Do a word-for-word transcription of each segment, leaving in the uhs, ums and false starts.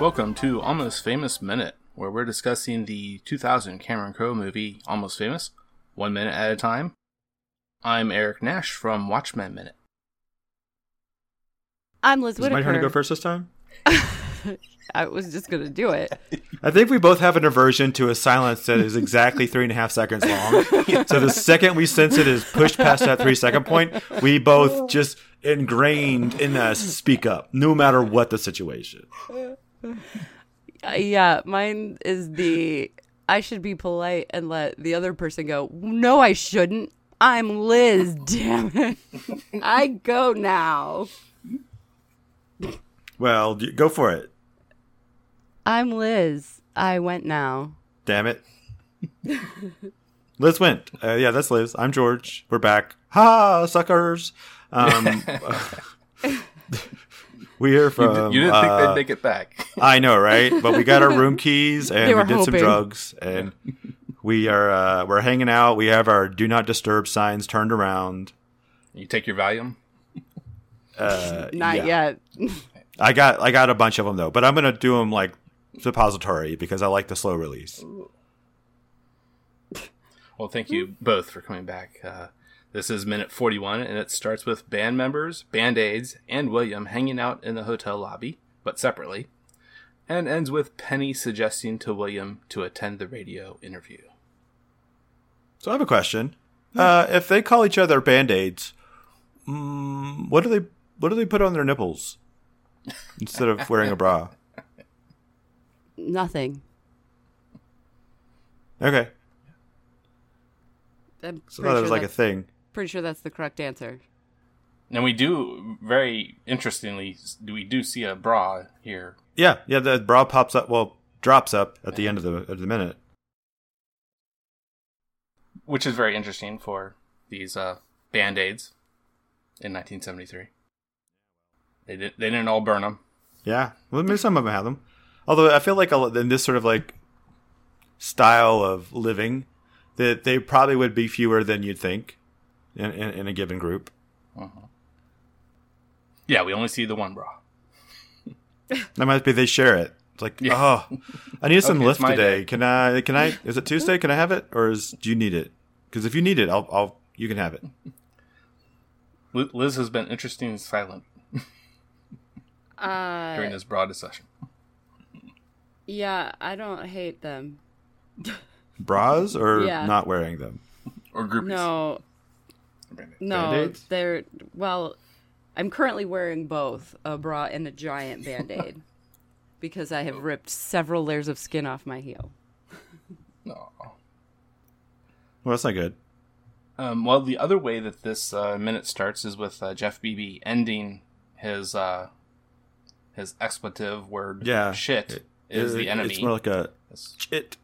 Welcome to Almost Famous Minute, where we're discussing the two thousand Cameron Crowe movie, Almost Famous, one minute at a time. I'm Eric Nash from Watchmen Minute. I'm Liz Whitaker. Is it my turn to go first this time? I was just going to do it. I think we both have an aversion to a silence that is exactly three and a half seconds long. So the second we sense it is pushed past that three second point, we both just ingrained in us speak up, no matter what the situation. Yeah, mine is the I should be polite and let the other person go. No, I shouldn't. I'm Liz, damn it. I go now. Well, go for it. I'm Liz. I went now. Damn it. Liz went. Uh, yeah, that's Liz. I'm George. We're back. Ha, suckers. Um, we are from... You, did, you didn't uh, think they'd make it back. I know, right? But we got our room keys and we did hoping. some drugs. And we are, uh, we're hanging out. We have our do not disturb signs turned around. You take your Valium? Uh, not yeah. yet. I got I got a bunch of them, though. But I'm going to do them like... suppository because I like the slow release. Well, thank you both for coming back. Uh, this is minute forty-one, and it starts with band members, Band-Aids, and William hanging out in the hotel lobby, but separately, and ends with Penny suggesting to William to attend the radio interview. So I have a question. Uh, if they call each other Band-Aids, um, what do they what do they put on their nipples instead of wearing a bra? Nothing. Okay. I'm so that sure was like a thing. Pretty sure that's the correct answer. And we do, very interestingly, we do see a bra here. Yeah, yeah, the bra pops up, well, drops up at yeah. the end of the of the minute. Which is very interesting for these uh, Band-Aids in nineteen seventy-three. They, did, they didn't all burn them. Yeah, well, maybe some of them had them. Although I feel like in this sort of like style of living, that they probably would be fewer than you'd think in, in, in a given group. Uh-huh. Yeah, we only see the one bra. That might be they share it. It's like, yeah. oh, I need some okay, lift today. Day. Can I? Can I? Is it Tuesday? Can I have it, or is, do you need it? Because if you need it, I'll, I'll. You can have it. Liz has been interesting and silent uh, during this bra discussion. Yeah, I don't hate them. Bras or yeah. not wearing them? Or groupies? No. No, Band-Aids? They're, well, I'm currently wearing both, a bra and a giant Band-Aid, because I have ripped several layers of skin off my heel. No. Well, that's not good. Um, well, the other way that this uh, minute starts is with uh, Jeff Beebe ending his uh, his expletive word yeah. shit. It- Is it, the enemy. It's more like a shit.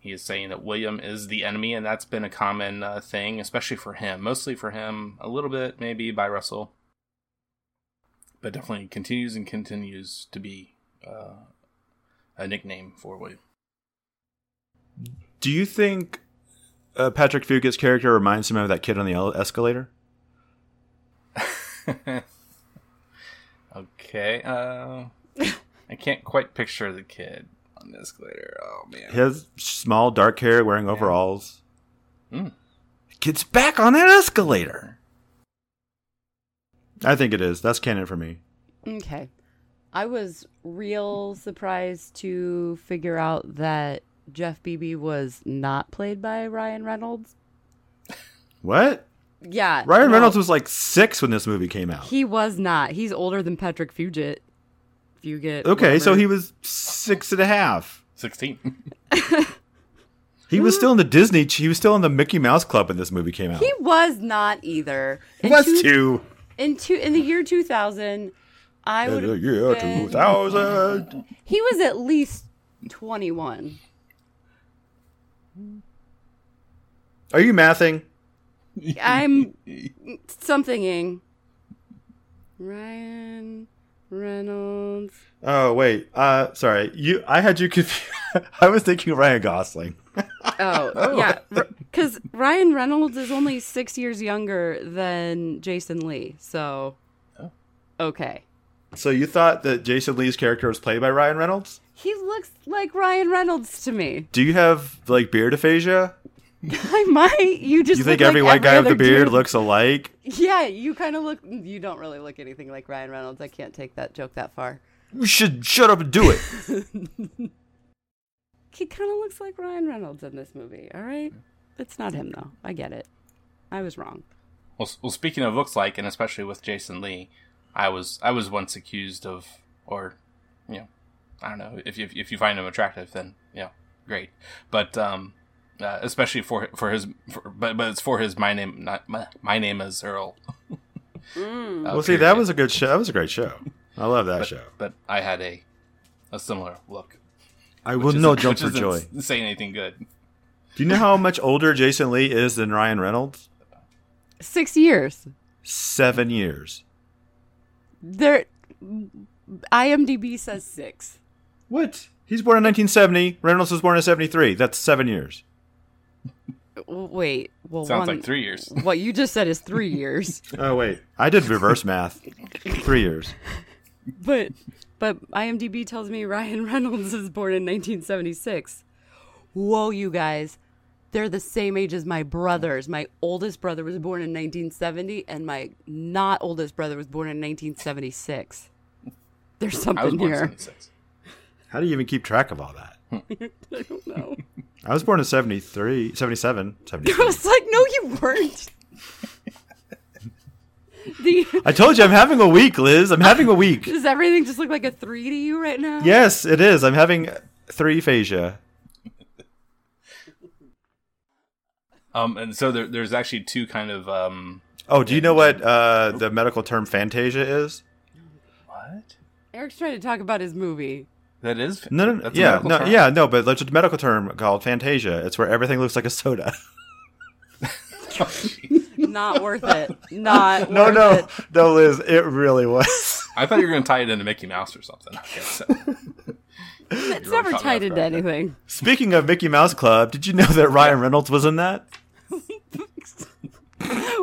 He is saying that William is the enemy, and that's been a common uh, thing, especially for him. Mostly for him, a little bit maybe by Russell. But definitely continues and continues to be uh, a nickname for William. Do you think uh, Patrick Fugit's character reminds him of that kid on the escalator? Okay. Uh... I can't quite picture the kid on the escalator. Oh, man. He has small, dark hair, wearing overalls. Mm. The kid's back on that escalator. I think it is. That's canon for me. Okay. I was real surprised to figure out that Jeff Beebe was not played by Ryan Reynolds. What? Yeah. Ryan no. Reynolds was like six when this movie came out. He was not. He's older than Patrick Fugit. You get okay, whatever. So he was six and a half. Sixteen. He was still in the Disney. He was still in the Mickey Mouse Club when this movie came out. He was not either. He was two, two. In two in the year two thousand, I would. In the year two thousand, he was at least twenty-one. Are you mathing? I'm somethinging. Ryan Reynolds. Oh wait, uh, sorry. You, I had you confused. I was thinking Ryan Gosling. oh, oh yeah, because Ryan Reynolds is only six years younger than Jason Lee. So, oh. okay. So you thought that Jason Lee's character was played by Ryan Reynolds? He looks like Ryan Reynolds to me. Do you have, like, beard aphasia? I might. You just You think every like white every guy with a beard dude. looks alike? Yeah, you kind of look... You don't really look anything like Ryan Reynolds. I can't take that joke that far. You should shut up and do it. He kind of looks like Ryan Reynolds in this movie, all right? It's not him, though. I get it. I was wrong. Well, well, speaking of looks like, and especially with Jason Lee, I was I was once accused of, or, you know, I don't know, if you, if you find him attractive, then, you know, great. But, um... Uh, especially for for his, for, but but it's for his my name not my, my name is Earl. mm. Well, see, that was a good show. That was a great show. I love that but, show. But I had a a similar look. I will no jump for joy. Say anything good. Do you know how much older Jason Lee is than Ryan Reynolds? Six years. Seven years. There, IMDb says six. What? He's born in nineteen seventy. Reynolds was born in seventy-three. That's seven years. Wait, well, sounds one, like three years. What you just said is three years. Oh wait, I did reverse math. Three years. But but IMDb tells me Ryan Reynolds is born in nineteen seventy-six. Whoa, you guys, they're the same age as my brothers. My oldest brother was born in nineteen seventy, and my not oldest brother was born in nineteen seventy-six. There's something I was born here. seventy-six. How do you even keep track of all that? I don't know. I was born in seventy-three, seventy-seven, seventy-three. I was like, no, you weren't. the- I told you I'm having a week, Liz. I'm having a week. Does everything just look like a three to you right now? Yes, it is. I'm having three phasia. Um, and so there, there's actually two kind of... Um, oh, do you know what uh, the medical term fantasia is? What? Eric's trying to talk about his movie. That is no, no, that's yeah, no, term. yeah, no. But there's a medical term called Fantasia. It's where everything looks like a soda. oh, Not worth it. Not no, worth no, it. no, Liz. It really was. I thought you were going to tie it into Mickey Mouse or something. I guess so. It's never tied into anything. Speaking of Mickey Mouse Club, did you know that Ryan Reynolds was in that?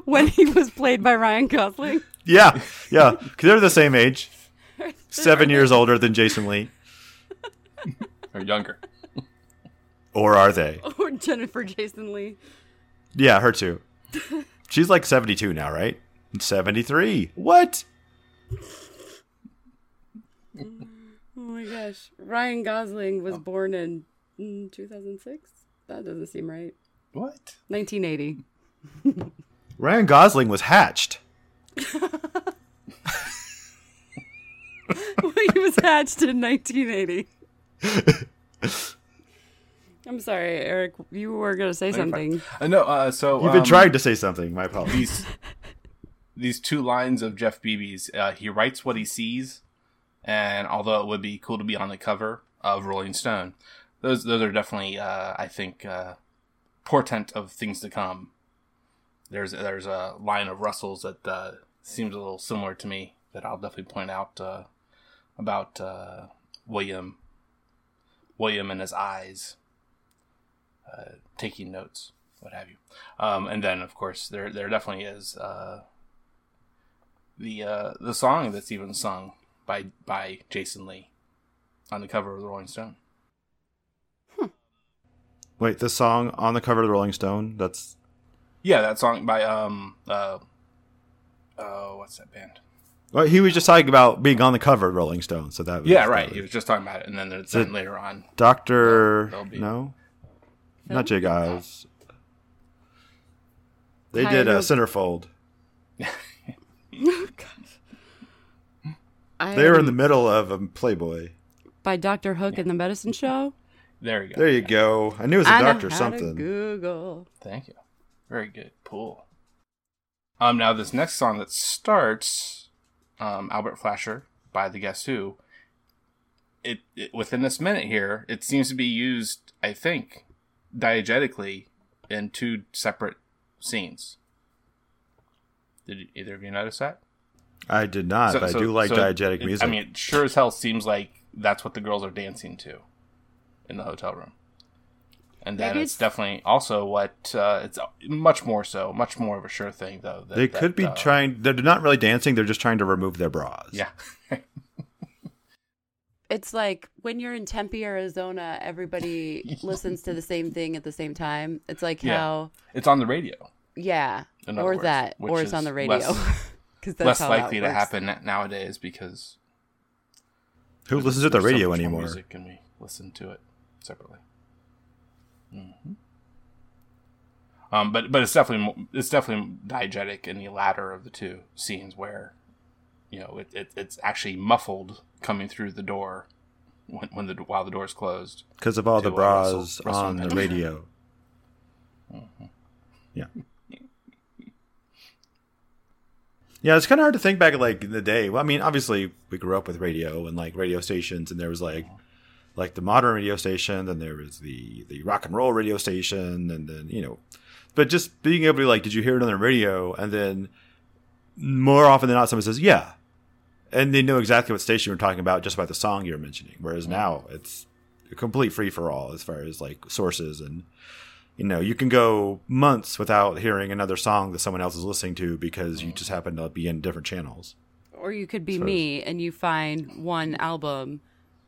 When he was played by Ryan Gosling. Yeah, yeah. Because they're the same age, seven years older than Jason Lee. Or younger. Or are they? Or Jennifer Jason Leigh. Yeah, her too. She's like seventy-two now, right? seventy-three. What? Oh my gosh. Ryan Gosling was oh. born in two thousand six? That doesn't seem right. What? nineteen eighty. Ryan Gosling was hatched. Well, he was hatched in nineteen eighty. I'm sorry, Eric. You were going to say something. Uh, no, uh, so you've been um, trying to say something. My apologies. These, these two lines of Jeff Beebe's: uh, he writes what he sees, and although it would be cool to be on the cover of Rolling Stone, those those are definitely, uh, I think, uh, portent of things to come. There's there's a line of Russell's that uh, seems a little similar to me that I'll definitely point out uh, about uh, William. William and his eyes, uh, taking notes, what have you. Um, and then, of course, there there definitely is uh, the uh, the song that's even sung by by Jason Lee on the cover of the Rolling Stone. Hmm. Wait, the song on the cover of the Rolling Stone? That's yeah, that song by um uh oh, what's that band? Well, he was just talking about being on the cover of Rolling Stone, so that was... Yeah, right. Was, he was just talking about it, and then, then the later on... Doctor... They'll, they'll be, no? They'll Not Jay Giles. They did a uh, Centerfold. Oh, gosh. I, they were in the middle of um, Playboy. By Doctor Hook yeah. in the Medicine Show? There you go. There you yeah. go. I knew it was a I doctor know how something. To Google. Thank you. Very good. Cool. Um, now, this next song that starts... Um, Albert Flasher by The Guess Who. It, it within this minute here, it seems to be used, I think, diegetically in two separate scenes. Did either of you notice that? I did not. So, but so, I do like so diegetic it, music. I mean, it sure as hell seems like that's what the girls are dancing to in the hotel room, and then it's, it's definitely also what uh, it's much more so, much more of a sure thing though. That, they could that, be uh, trying. They're not really dancing. They're just trying to remove their bras. Yeah. It's like when you're in Tempe, Arizona, everybody listens to the same thing at the same time. It's like yeah. how... It's on the radio. Yeah, or words, that. Or it's on the radio. Less, that's less how likely that to happen nowadays because... Who listens to the radio so anymore? Music and we listen to it separately. Mm-hmm. Um, but but it's definitely it's definitely diegetic in the latter of the two scenes where, you know, it, it it's actually muffled coming through the door when when the while the door's closed because of all the bras Russell, Russell on the radio. Mm-hmm. Yeah. Yeah, it's kind of hard to think back like in the day. Well, I mean, obviously we grew up with radio and like radio stations, and there was like. Like the modern radio station, then there was the, the rock and roll radio station, and then, you know. But just being able to, like, did you hear it on the radio? And then more often than not, someone says, yeah. And they know exactly what station you're talking about just by the song you're mentioning. Whereas now it's a complete free-for-all as far as, like, sources. And, you know, you can go months without hearing another song that someone else is listening to because you just happen to be in different channels. Or you could be so, me and you find one album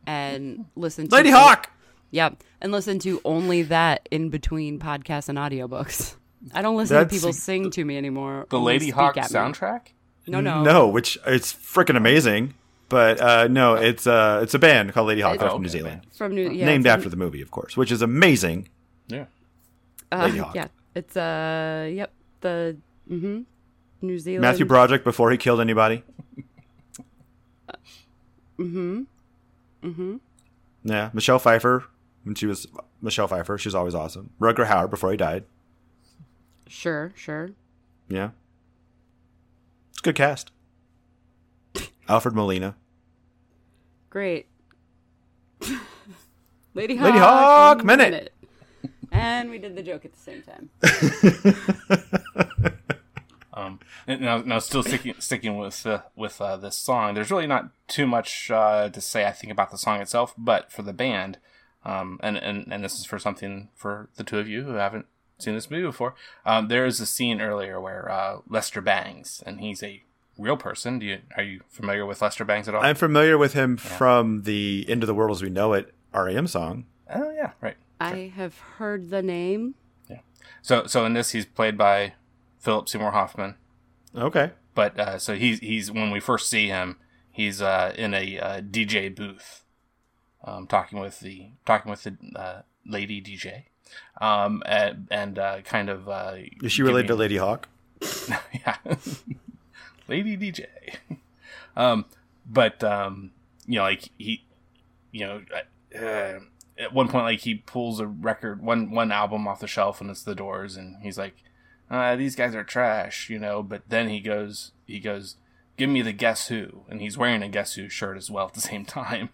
and listen to Ladyhawke. Yep. Yeah, and listen to only that in between podcasts and audiobooks. I don't listen That's, to people sing to me anymore. The Ladyhawke soundtrack? No, no. No, which it's freaking amazing. But uh, no, it's uh, it's a band called Ladyhawke oh, from okay, New Zealand. Man. From New yeah, named from, after the movie, of course, which is amazing. Yeah. Uh, Ladyhawke. Yeah. It's uh yep, the mm-hmm, New Zealand. Matthew Broderick before he killed anybody. uh, mhm. Mm-hmm. Yeah, Michelle Pfeiffer when she was Michelle Pfeiffer, she was always awesome. Rutger Hauer before he died. Sure, sure. Yeah, it's a good cast. Alfred Molina. Great. Ladyhawke. Ladyhawke minute. minute. And we did the joke at the same time. um, and now, now still sticking sticking with uh, with uh, this song. There's really not too much uh, to say, I think, about the song itself, but for the band, um, and, and and this is for something for the two of you who haven't seen this movie before. Um, there is a scene earlier where uh, Lester Bangs, and he's a real person. Do you are you familiar with Lester Bangs at all? I'm familiar with him yeah. from the End of the World as We Know It R E M song. Oh yeah, right. Sure. I have heard the name. Yeah. So so in this, he's played by Philip Seymour Hoffman. Okay. But uh, so he's he's when we first see him, he's uh, in a uh, D J booth, um, talking with the talking with the uh, lady D J, um, and, and uh, kind of. Uh, Is she related to Ladyhawke? Yeah, lady D J. Um, but um, you know, like he, you know, uh, at one point, like he pulls a record one one album off the shelf, and it's The Doors, and he's like. Uh, these guys are trash, you know, but then he goes, he goes, give me the Guess Who. And he's wearing a Guess Who shirt as well at the same time.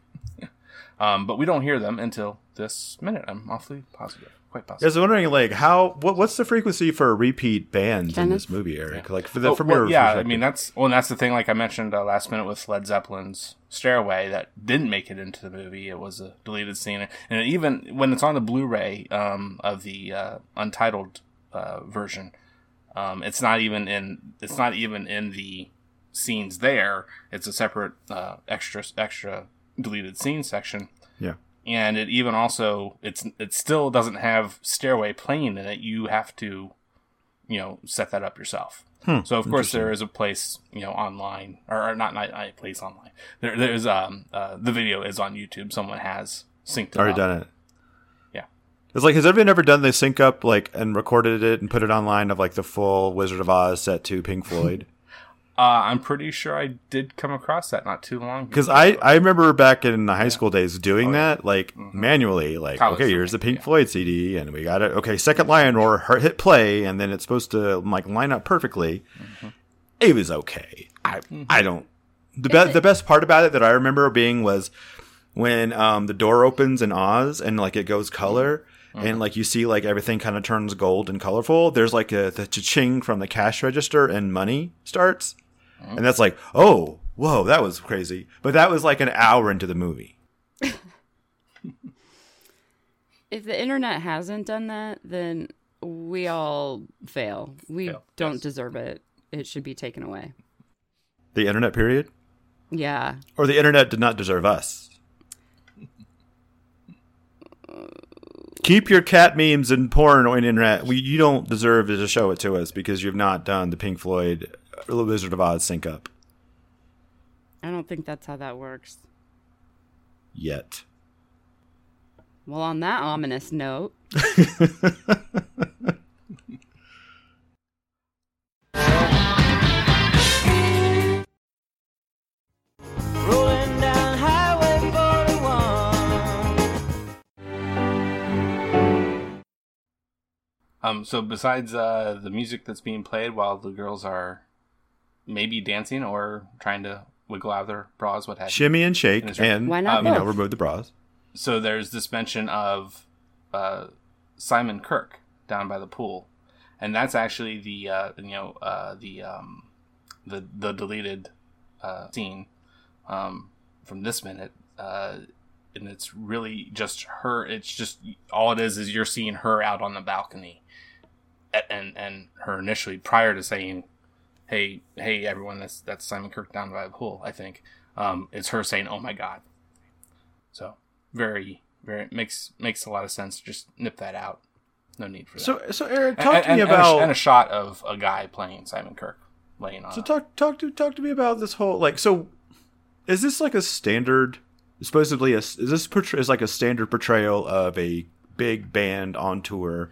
um, but we don't hear them until this minute. I'm awfully positive. Quite positive. I was wondering, like, how, what, what's the frequency for repeat bands Dennis? in this movie, Eric? Yeah. Like, for the, oh, from well, your Yeah, I mean, that's, well, and that's the thing, like I mentioned uh, last minute with Led Zeppelin's Stairway that didn't make it into the movie. It was a deleted scene. And even when it's on the Blu-ray um, of the uh, Untitled uh, version, Um, it's not even in. It's not even in the scenes there. It's a separate uh, extra extra deleted scene section. Yeah, and it even also it's it still doesn't have Stairway playing in it. You have to, you know, set that up yourself. Hmm, so of course there is a place, you know, online or, or not not a place online. There there is um uh, the video is on YouTube. Someone has synced it already up. Done it. It's like, has everyone ever done the sync up, like, and recorded it and put it online of, like, the full Wizard of Oz set to Pink Floyd? uh, I'm pretty sure I did come across that not too long ago. Because I, I remember back in the high yeah. school days doing oh, that, like, mm-hmm. manually. Like, College okay, song, here's the Pink yeah. Floyd C D, and we got it. Okay, second line or hit play, and then it's supposed to, like, line up perfectly. Mm-hmm. It was okay. I mm-hmm. I don't... The, be- the best part about it that I remember being was when um, the door opens in Oz and, like, it goes color... Mm-hmm. And, like, you see, like, everything kind of turns gold and colorful. There's, like, a, the cha-ching from the cash register and money starts. Mm-hmm. And that's like, oh, whoa, that was crazy. But that was, like, an hour into the movie. If the internet hasn't done that, then we all fail. We fail. don't yes. deserve it. It should be taken away. The internet, period? Yeah. Or the internet did not deserve us. Keep your cat memes and porn on internet. We, you don't deserve to show it to us because you've not done the Pink Floyd or Wizard of Oz sync up. I don't think that's how that works. Yet. Well, on that ominous note. Um, so besides uh, the music that's being played while the girls are maybe dancing or trying to wiggle out their bras, what have you. Shimmy and shake and, and why not um, you know, remove the bras. So there's this mention of uh, Simon Kirke down by the pool. And that's actually the, uh, you know, uh, the, um, the the deleted uh, scene um, from this minute. Uh, and it's really just her. It's just all it is is you're seeing her out on the balcony. And and her initially prior to saying, hey, hey, everyone, that's that's Simon Kirke down by the pool, I think. Um, it's her saying, oh, my God. So very, very makes makes a lot of sense. Just nip that out. No need for that. So, so Eric, talk and, to me and, about... And a, and a shot of a guy playing Simon Kirke, laying on. So talk, talk to talk to me about this whole, like, so is this like a standard, supposedly, a, is this portray, is like a standard portrayal of a big band on tour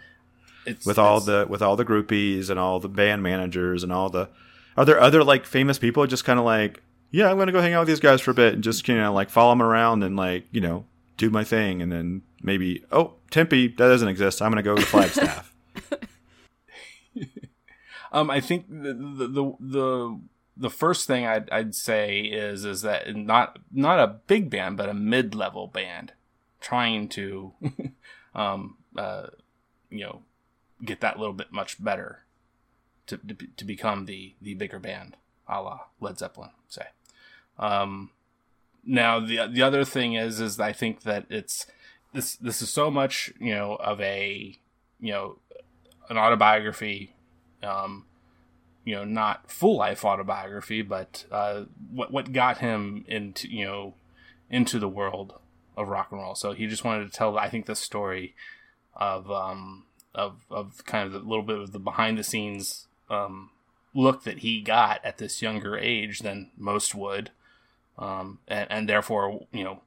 it's, with it's, all the with all the groupies and all the band managers and all the... Are there other, like, famous people just kind of like, yeah, I'm going to go hang out with these guys for a bit and just, you know, like, follow them around and, like, you know, do my thing. And then maybe, oh, Tempe, that doesn't exist. I'm going to go to Flagstaff. um, I think the the the, the first thing I'd, I'd say is is that not not a big band, but a mid-level band trying to, um, uh, you know, get that little bit much better. To, to to become the, the bigger band, a la Led Zeppelin, say. Um, now the the other thing is is I think that it's this this is so much you know of a you know an autobiography, um, you know not full life autobiography, but uh, what what got him into you know into the world of rock and roll. So he just wanted to tell I think the story of um of of kind of a little bit of the behind the scenes. Um, look that he got at this younger age than most would, um, and, and therefore you know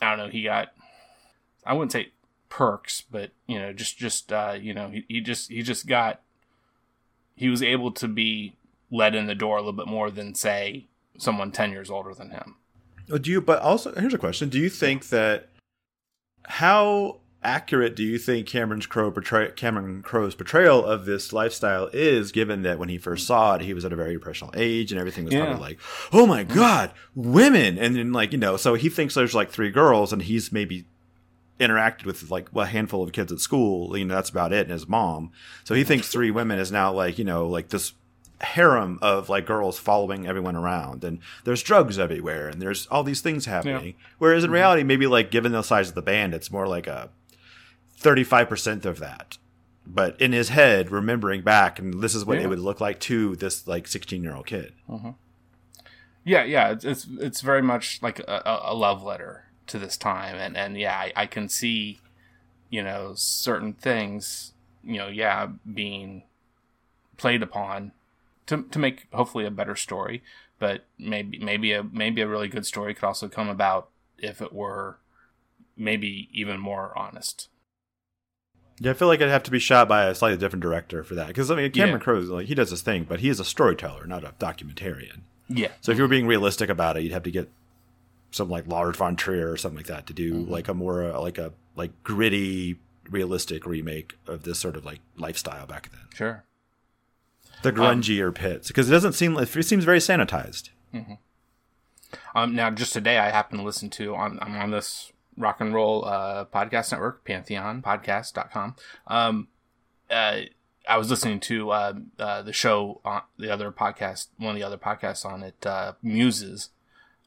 I don't know he got I wouldn't say perks but you know just just uh, you know he, he just he just got he was able to be let in the door a little bit more than say someone ten years older than him. Do you but also here's a question do you think that how accurate do you think Cameron Crowe portray- Cameron Crowe's portrayal of this lifestyle is, given that when he first saw it, he was at a very impressionable age and everything was yeah. probably like, oh my God, women. And then like, you know, so he thinks there's like three girls and he's maybe interacted with like a handful of kids at school. You know, that's about it. And his mom. So he thinks three women is now like, you know, like this harem of like girls following everyone around and there's drugs everywhere and there's all these things happening. Yeah. Whereas in mm-hmm. reality, maybe like given the size of the band, it's more like a, thirty-five percent of that, but in his head, remembering back, and this is what yeah. it would look like to this like sixteen-year-old kid. Mm-hmm. Yeah, yeah, it's, it's it's very much like a, a love letter to this time, and and yeah, I, I can see, you know, certain things, you know, yeah, being played upon to to make hopefully a better story, but maybe maybe a maybe a really good story could also come about if it were maybe even more honest. Yeah, I feel like I'd have to be shot by a slightly different director for that. Because, I mean, Cameron yeah. Crowe, like, he does his thing, but he is a storyteller, not a documentarian. Yeah. So if you were being realistic about it, you'd have to get something like Lars von Trier or something like that to do mm-hmm. like a more uh, like a like gritty, realistic remake of this sort of like lifestyle back then. Sure. The grungier um, pits. Because it doesn't seem like it seems very sanitized. Mm-hmm. Um, now, just today, I happen to listen to on I'm on this. Rock and Roll uh, Podcast Network, Pantheon Podcast dot com. Um, uh, I was listening to uh, uh, the show, on the other podcast, one of the other podcasts on it, uh, Muses,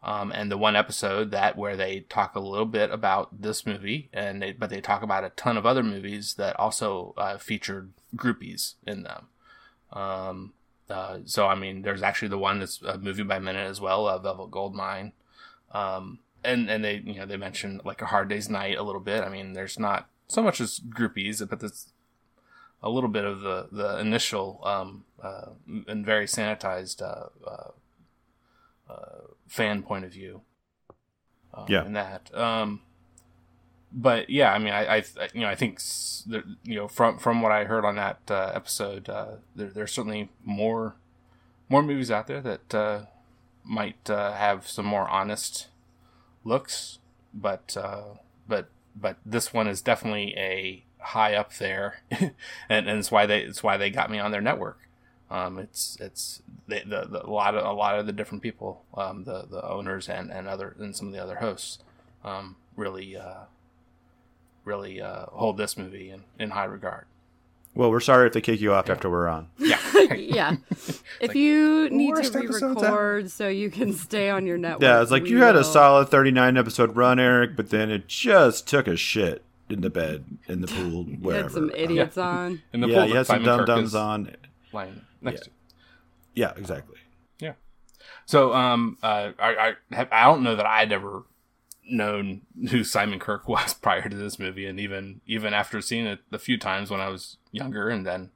um, and the one episode that where they talk a little bit about this movie, and they, but they talk about a ton of other movies that also uh, featured groupies in them. Um, uh, so I mean, there's actually the one that's a movie by minute as well, uh, Velvet Goldmine. Um, And and they you know they mentioned like A Hard Day's Night a little bit. I mean, there's not so much as groupies, but that's a little bit of the, the initial um, uh, and very sanitized uh, uh, uh, fan point of view. Um, yeah. In that. Um, but yeah, I mean, I, I, you know, I think, you know, from, from what I heard on that uh, episode, uh, there, there's certainly more, more movies out there that uh, might uh, have some more honest looks, but, uh, but, but this one is definitely a high up there, and, and it's why they, it's why they got me on their network. Um, it's, it's they, the, the, a lot of, a lot of the different people, um, the, the owners and, and other, and some of the other hosts, um, really, uh, really uh, hold this movie in, in high regard. Well, we're sorry if they kick you off yeah. after we're on. Yeah. yeah. If like, you need to re-record so you can stay on your network. Yeah, it's like you will. Had a solid thirty-nine episode run, Eric, but then it just took a shit in the bed, in the pool, wherever. You had some idiots yeah. on. In the yeah, pool you had some dum-dums on. Lying next yeah. to. Yeah, exactly. Yeah. So um, uh, I, I, I don't know that I'd ever known who Simon Kirke was prior to this movie, and even even after seeing it a few times when I was younger, and then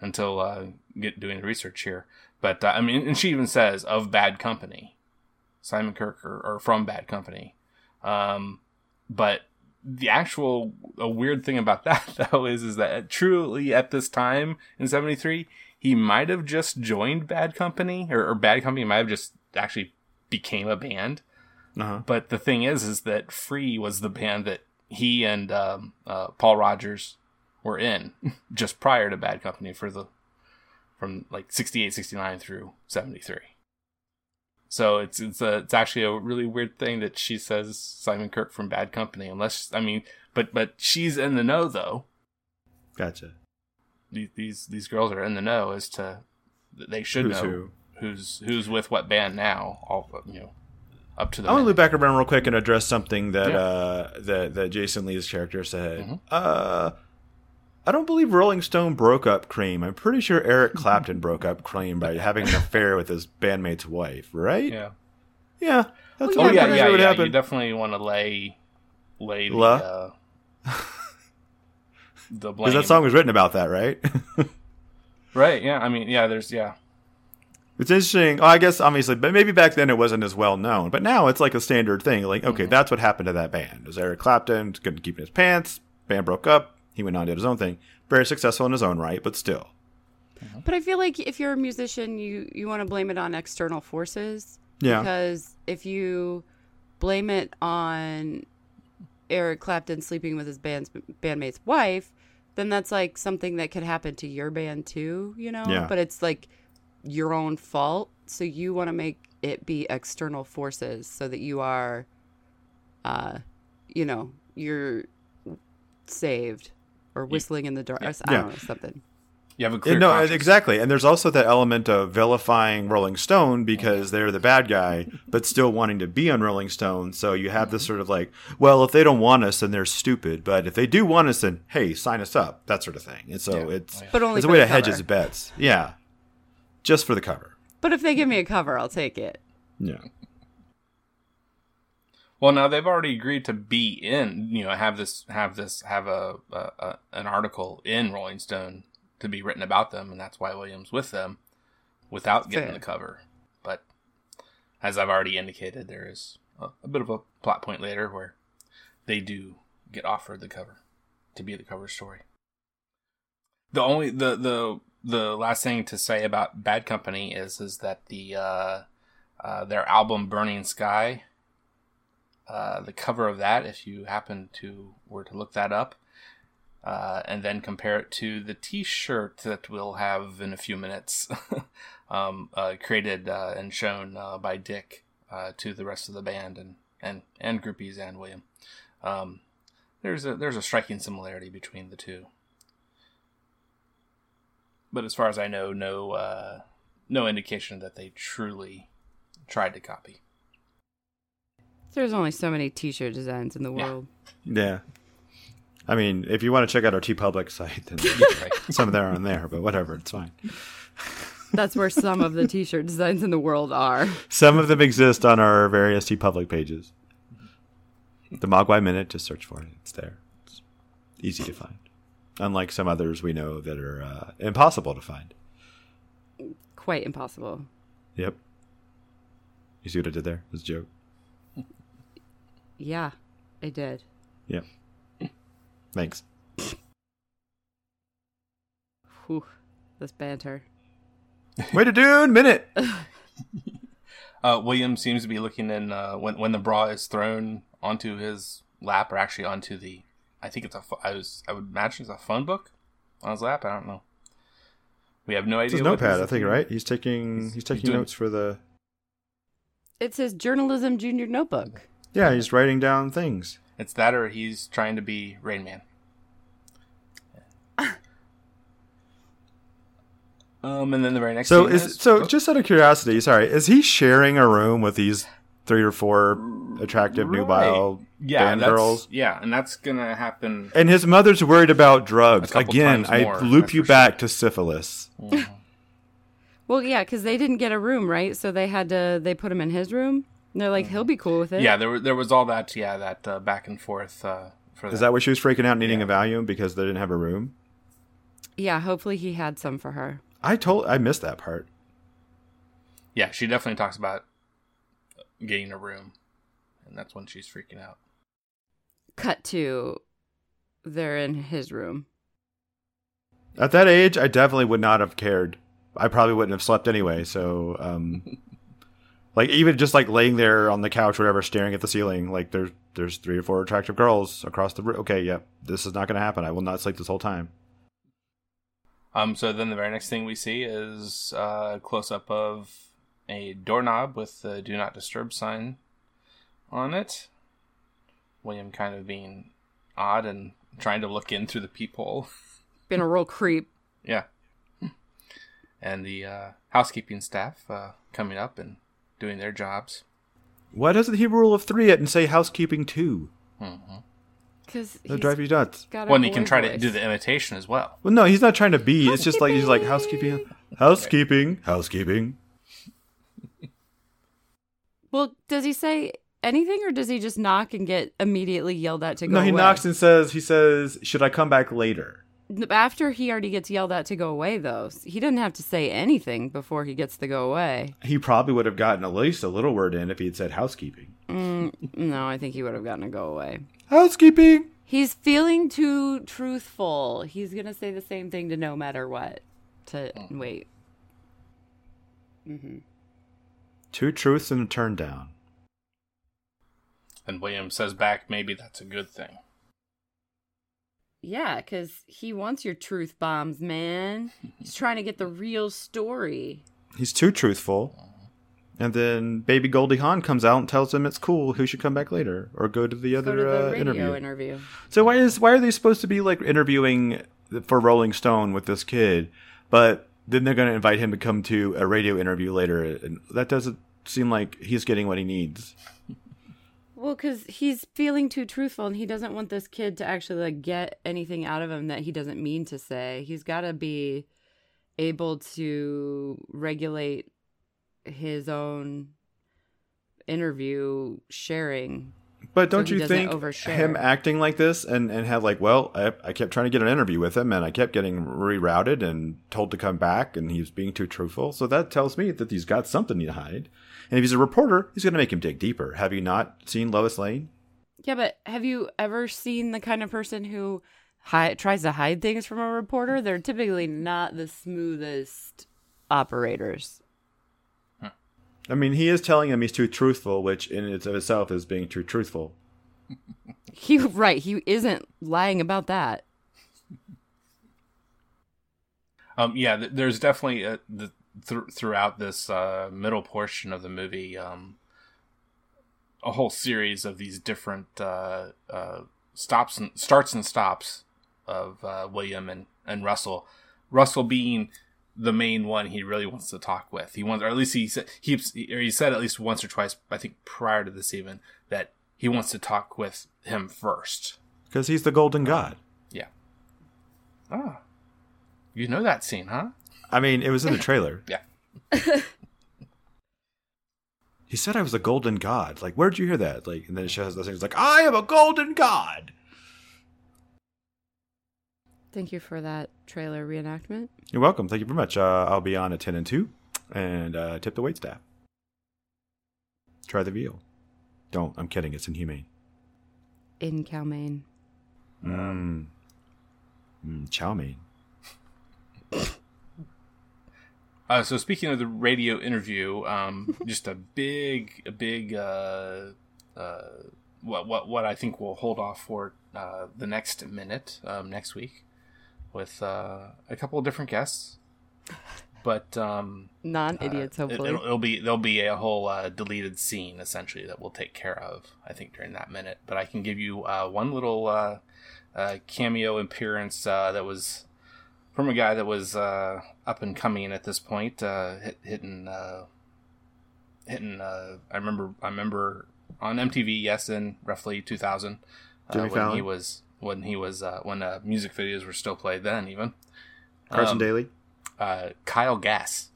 until uh get doing the research here. But uh, I mean, and she even says of Bad Company, Simon Kirke, or, or from Bad Company. Um, but the actual a weird thing about that though is is that truly at this time in seventy-three, he might have just joined Bad Company, or, or Bad Company might have just actually became a band. Uh-huh. But the thing is, is that Free was the band that he and um, uh, Paul Rodgers were in just prior to Bad Company for the from like sixty-eight, sixty-nine through seventy-three. So it's it's a, it's actually a really weird thing that she says Simon Kirke from Bad Company, unless I mean, but but she's in the know though. Gotcha. These these, these girls are in the know as to they should who's know who. who's who's with what band now. All you know. Up to the I want to loop back around real quick and address something that yeah. uh, that, that Jason Lee's character said. Mm-hmm. Uh, I don't believe Rolling Stone broke up Cream. I'm pretty sure Eric Clapton broke up Cream by having an affair with his bandmate's wife, right? Yeah, yeah. That's well, all yeah, yeah, sure yeah, would yeah. happen. You definitely want to lay, lay the, uh, the blame. Because that song was written about that, right? Right. Yeah. I mean, yeah. There's yeah. It's interesting. Oh, I guess obviously, but maybe back then it wasn't as well known. But now it's like a standard thing. Like, okay, mm-hmm. that's what happened to that band. It was Eric Clapton couldn't keep his pants. Band broke up. He went on and did his own thing. Very successful in his own right, but still. But I feel like if you're a musician, you you want to blame it on external forces. Yeah. Because if you blame it on Eric Clapton sleeping with his band's bandmate's wife, then that's like something that could happen to your band too. You know. Yeah. But it's like your own fault, so you want to make it be external forces so that you are uh you know you're saved or whistling yeah. in the dark. I don't yeah. know something you have a clear no conscience. Exactly, and there's also that element of vilifying Rolling Stone because they're the bad guy but still wanting to be on Rolling Stone, so you have this sort of like, well, if they don't want us then they're stupid, but if they do want us then hey, sign us up, that sort of thing. And so yeah. it's, but only it's a way to hedge his bets. Yeah. Just for the cover. But if they give me a cover, I'll take it. Yeah. Well, now they've already agreed to be in, you know, have this, have this, have a, a, a an article in Rolling Stone to be written about them, and that's why Williams with them, without getting Fair. the cover. But as I've already indicated, there is a, a bit of a plot point later where they do get offered the cover to be the cover story. The only the the. The last thing to say about Bad Company is is that the uh, uh, their album Burning Sky, uh, the cover of that, if you happen to were to look that up, uh, and then compare it to the T-shirt that we'll have in a few minutes, um, uh, created uh, and shown uh, by Dick uh, to the rest of the band and and, and groupies and William. Um, there's a there's a striking similarity between the two. But as far as I know, no uh, no indication that they truly tried to copy. There's only so many T-shirt designs in the world. Yeah. yeah. I mean, if you want to check out our TeePublic site, then right. some of them are on there, but whatever, it's fine. That's where some of the T-shirt designs in the world are. Some of them exist on our various TeePublic pages. The Mogwai Minute, just search for it. It's there. easy to find, unlike some others we know that are uh, impossible to find. Quite impossible. Yep. You see what I did there? It was a joke. Yeah, I did. Yep. Thanks. Whew, this banter. Way to Dune Minute! uh, William seems to be looking in uh, when when the bra is thrown onto his lap, or actually onto the, I think it's a, I, was, I would imagine it's a phone book on his lap. I don't know. We have no idea. It's his notepad, I think, right? He's taking he's, he's taking he's doing... notes for the... It's his journalism junior notebook. Yeah, he's writing down things. It's that, or he's trying to be Rain Man. Um, and then the very next. So is, is so. Oh. Just out of curiosity, sorry, is he sharing a room with these three or four attractive right. nubile yeah, band girls? Yeah, and that's gonna happen. And his mother's worried about drugs. Again, more, I loop you back sure. to syphilis. Yeah. Well, yeah, because they didn't get a room, right? So they had to. They put him in his room. And they're like, mm-hmm. he'll be cool with it. Yeah, there, there was all that. Yeah, that uh, back and forth. Uh, for is that. that where she was freaking out, needing yeah. a Valium because they didn't have a room? Yeah, hopefully he had some for her. I told I missed that part. Yeah, she definitely talks about getting a room, and that's when she's freaking out. Cut to, they're in his room. At that age, I definitely would not have cared. I probably wouldn't have slept anyway. So, um, like even just like laying there on the couch, or whatever, staring at the ceiling, like there's there's three or four attractive girls across the room. Okay, yep, yeah, this is not going to happen. I will not sleep this whole time. Um, so then the very next thing we see is uh, a close-up of a doorknob with the Do Not Disturb sign on it. William kind of being odd and trying to look in through the peephole. Been a real creep. Yeah. And the uh, housekeeping staff uh, coming up and doing their jobs. Why doesn't he rule of three it and say housekeeping two? Mm-hmm. Because he's drive you nuts. When he can try voice. to do the imitation as well. Well, no, he's not trying to be. It's just like he's like housekeeping, housekeeping, housekeeping. Well, does he say anything, or does he just knock and get immediately yelled at to go away? No, he away? knocks and says, he says, should I come back later? After he already gets yelled at to go away, though. He doesn't have to say anything before he gets to go away. He probably would have gotten at least a little word in if he had said housekeeping. Mm, no, I think he would have gotten a go away. Housekeeping. He's feeling too truthful. He's going to say the same thing to no matter what. To mm. wait. Mm-hmm. Two truths and a turn down. And William says back, maybe that's a good thing. Yeah, because he wants your truth bombs, man. He's trying to get the real story. He's too truthful. And then Baby Goldie Hawn comes out and tells him it's cool. Who should come back later or go to the other go to the uh, radio interview. interview? So why is why are they supposed to be like interviewing for Rolling Stone with this kid, but then they're going to invite him to come to a radio interview later? And that doesn't seem like he's getting what he needs. Well, because he's feeling too truthful, and he doesn't want this kid to actually like get anything out of him that he doesn't mean to say. He's got to be able to regulate his own interview sharing. But don't so you think overshare. him acting like this and, and have like, well, I, I kept trying to get an interview with him and I kept getting rerouted and told to come back and he was being too truthful. So that tells me that he's got something to hide. And if he's a reporter, he's going to make him dig deeper. Have you not seen Lois Lane? Yeah, but have you ever seen the kind of person who hi- tries to hide things from a reporter? They're typically not the smoothest operators. I mean, he is telling him he's too truthful, which in and of itself is being too truthful. He right. He isn't lying about that. Um, yeah, th- there's definitely a, the, th- throughout this uh, middle portion of the movie, um, a whole series of these different uh, uh, stops and starts and stops of uh, William and, and Russell. Russell being the main one he really wants to talk with. He wants, or at least he said, he, or he said at least once or twice, I think prior to this even, that he wants to talk with him first. Because he's the golden god. Yeah. Ah. You know that scene, huh? I mean, it was in the trailer. Yeah. He said I was a golden god. Like, where'd you hear that? Like, and then it shows the thing. It's like, I am a golden god. Thank you for that trailer reenactment. You're welcome. Thank you very much. Uh, I'll be on at ten and two and uh, tip the waitstaff. Try the veal. Don't. I'm kidding. It's inhumane. In Calmaine. Mmm. Mm, chow mein. Uh, so speaking of the radio interview, um, just a big, a big, uh, uh, what, what, what I think we'll hold off for uh, the next minute, um, next week, with uh, a couple of different guests, but um, non-idiots. Uh, hopefully, it, it'll, it'll be there'll be a whole uh, deleted scene essentially that we'll take care of. I think during that minute, but I can give you uh, one little uh, uh, cameo appearance uh, that was. From a guy that was uh, up and coming at this point, uh, hit, hitting, uh, hitting. Uh, I remember, I remember on M T V, yes, in roughly two thousand, uh, when Fallon. he was, when he was, uh, when uh, music videos were still played then, even. Carson um, Daly, uh, Kyle Gass.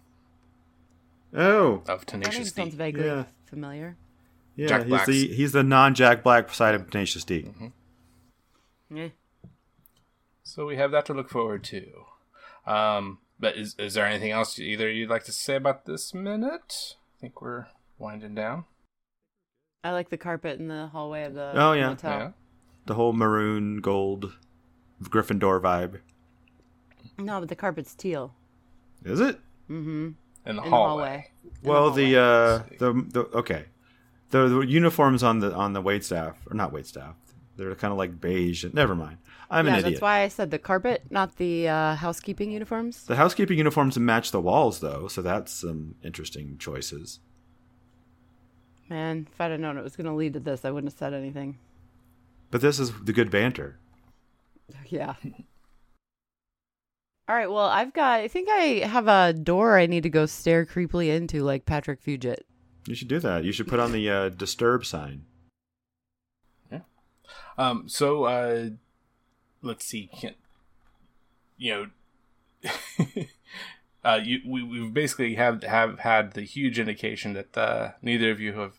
Oh, of Tenacious D. Sounds vaguely yeah. familiar. Yeah, Jack he's Black's. the he's the non-Jack Black side of Tenacious D. Mm-hmm. Yeah. So we have that to look forward to. Um, but is is there anything else either you'd like to say about this minute? I think we're winding down. I like the carpet in the hallway of the oh, yeah. hotel. Yeah. The whole maroon, gold, Gryffindor vibe. No, but the carpet's teal. Is it? Mm-hmm. In the in hallway. The hallway. Well, in the, hallway. the uh, the the okay, the, the uniforms on the on the waitstaff or not waitstaff. They're kind of like beige. Never mind. I'm yeah, an idiot. That's why I said the carpet, not the uh, housekeeping uniforms. The housekeeping uniforms match the walls, though, so that's some interesting choices. Man, if I'd have known it was going to lead to this, I wouldn't have said anything. But this is the good banter. Yeah. All right, well, I've got... I think I have a door I need to go stare creepily into, like Patrick Fugit. You should do that. You should put on the uh, disturb sign. Um, so, uh, let's see, can, you know, uh, you, we, we've basically have, have had the huge indication that, uh, neither of you have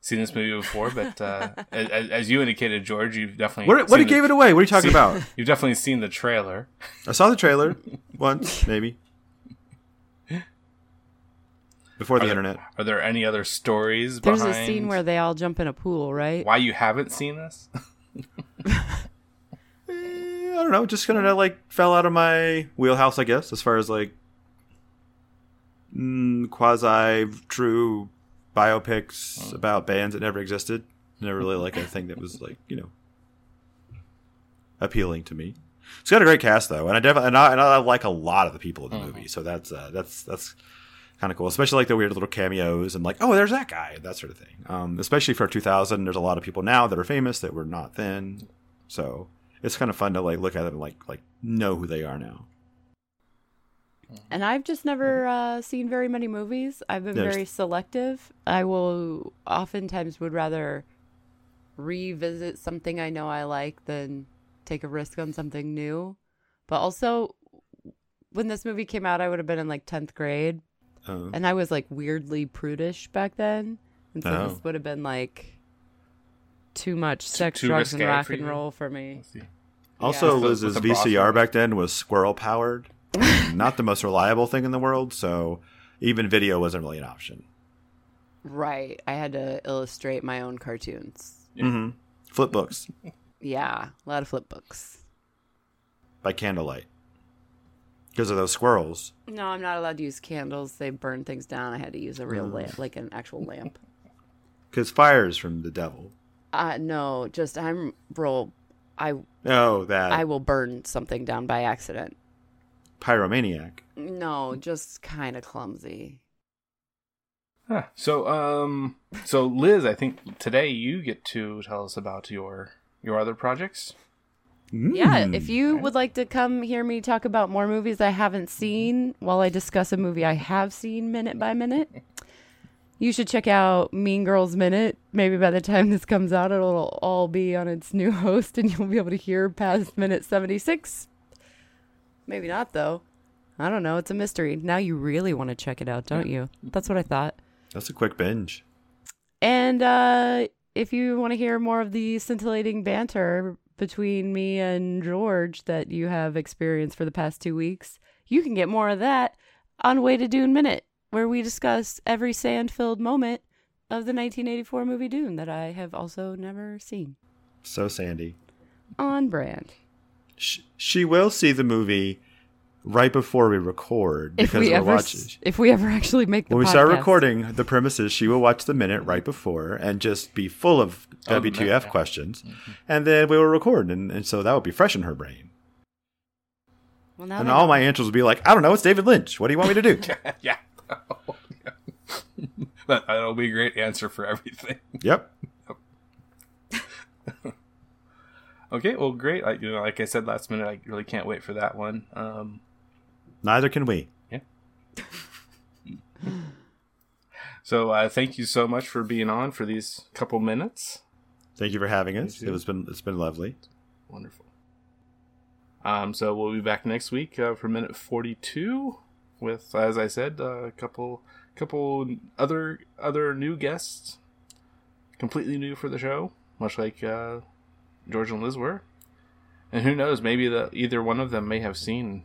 seen this movie before, but, uh, as, as you indicated, George, you've definitely... What, what it gave it away? What are you talking seen, about? You've definitely seen the trailer. I saw the trailer once, maybe. Before the are internet. There, are there any other stories There's behind... There's a scene where they all jump in a pool, right? Why you haven't seen this? I don't know. Just kind of like fell out of my wheelhouse, I guess, as far as like mm, quasi-true biopics oh. about bands that never existed. Never really like a thing that was like, you know, appealing to me. It's got a great cast, though. And I definitely and I, and I like a lot of the people in the oh. movie. So that's uh, that's that's... kind of cool, especially like the weird little cameos and like, oh, there's that guy, that sort of thing. Um, especially for two thousand, there's a lot of people now that are famous that were not then. So it's kind of fun to like look at them and like, like know who they are now. And I've just never uh, seen very many movies. I've been there's... very selective. I will oftentimes would rather revisit something I know I like than take a risk on something new. But also when this movie came out, I would have been in like tenth grade. Oh. And I was like weirdly prudish back then. And so oh. this would have been like too much sex, too drugs, and rock and roll for me. Also, yeah. Liz's V C R back then was squirrel powered. Not the most reliable thing in the world. So even video wasn't really an option. Right. I had to illustrate my own cartoons. Yeah. Mm-hmm. Flip books. Yeah. A lot of flip books. By candlelight. Because of those squirrels. No, I'm not allowed to use candles. They burn things down. I had to use a real mm. lamp, like an actual lamp. Because fire is from the devil. Uh, no, just I'm real. I oh that I will burn something down by accident. Pyromaniac. No, just kind of clumsy. Huh. So, um, so Liz, I think today you get to tell us about your your other projects. Yeah, if you would like to come hear me talk about more movies I haven't seen while I discuss a movie I have seen minute by minute, you should check out Mean Girls Minute. Maybe by the time this comes out, it'll all be on its new host and you'll be able to hear past minute seventy-six. Maybe not, though. I don't know. It's a mystery. Now you really want to check it out, don't you? That's what I thought. That's a quick binge. And uh, if you want to hear more of the scintillating banter between me and George that you have experienced for the past two weeks, you can get more of that on Way to Dune Minute, where we discuss every sand-filled moment of the nineteen eighty-four movie Dune that I have also never seen. So sandy. On brand. She, she will see the movie right before we record because if we we're ever, watching. If we ever actually make the when podcast. When we start recording, the premise is she will watch the minute right before and just be full of oh, W T F man. questions. Mm-hmm. And then we will record. And, and so that would be fresh in her brain. Well, now and all know. my answers would be like, I don't know, it's David Lynch. What do you want me to do? Yeah. Oh, yeah. That'll be a great answer for everything. Yep. Okay, well, great. Like, you know, like I said last minute, I really can't wait for that one. Um, Neither can we. Yeah. So uh, thank you so much for being on for these couple minutes. Thank you for having us. It was been it's been lovely. Wonderful. Um, so we'll be back next week uh, for minute forty-two with, as I said, a uh, couple couple other other new guests, completely new for the show, much like. Uh, George and Liz were, and who knows? Maybe the either one of them may have seen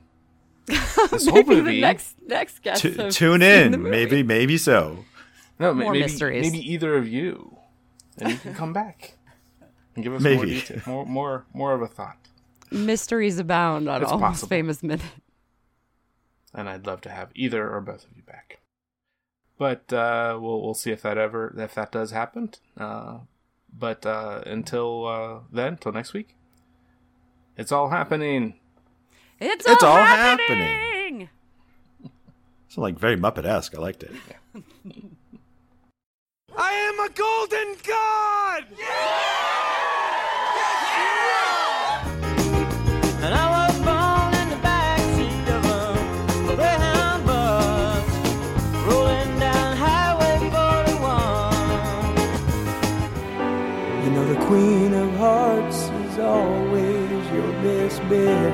this whole movie. The next, next guest. T- tune in, maybe, maybe so. No, more maybe mysteries. Maybe either of you, and you can come back and give us maybe. more detail, more, more, more of a thought. Mysteries abound on Almost Famous Minute, and I'd love to have either or both of you back. But uh, we'll we'll see if that ever if that does happen. Uh, But uh, until uh, then, till next week, it's all happening. It's, it's all, all happening. happening. It's like very Muppet-esque. I liked it. Yeah. I am a golden god. Yeah! Yes, you are! And I was born in the backseat of a Greyhound bus, rolling down Highway forty-one. You know the Queen of Hearts is always your best bet.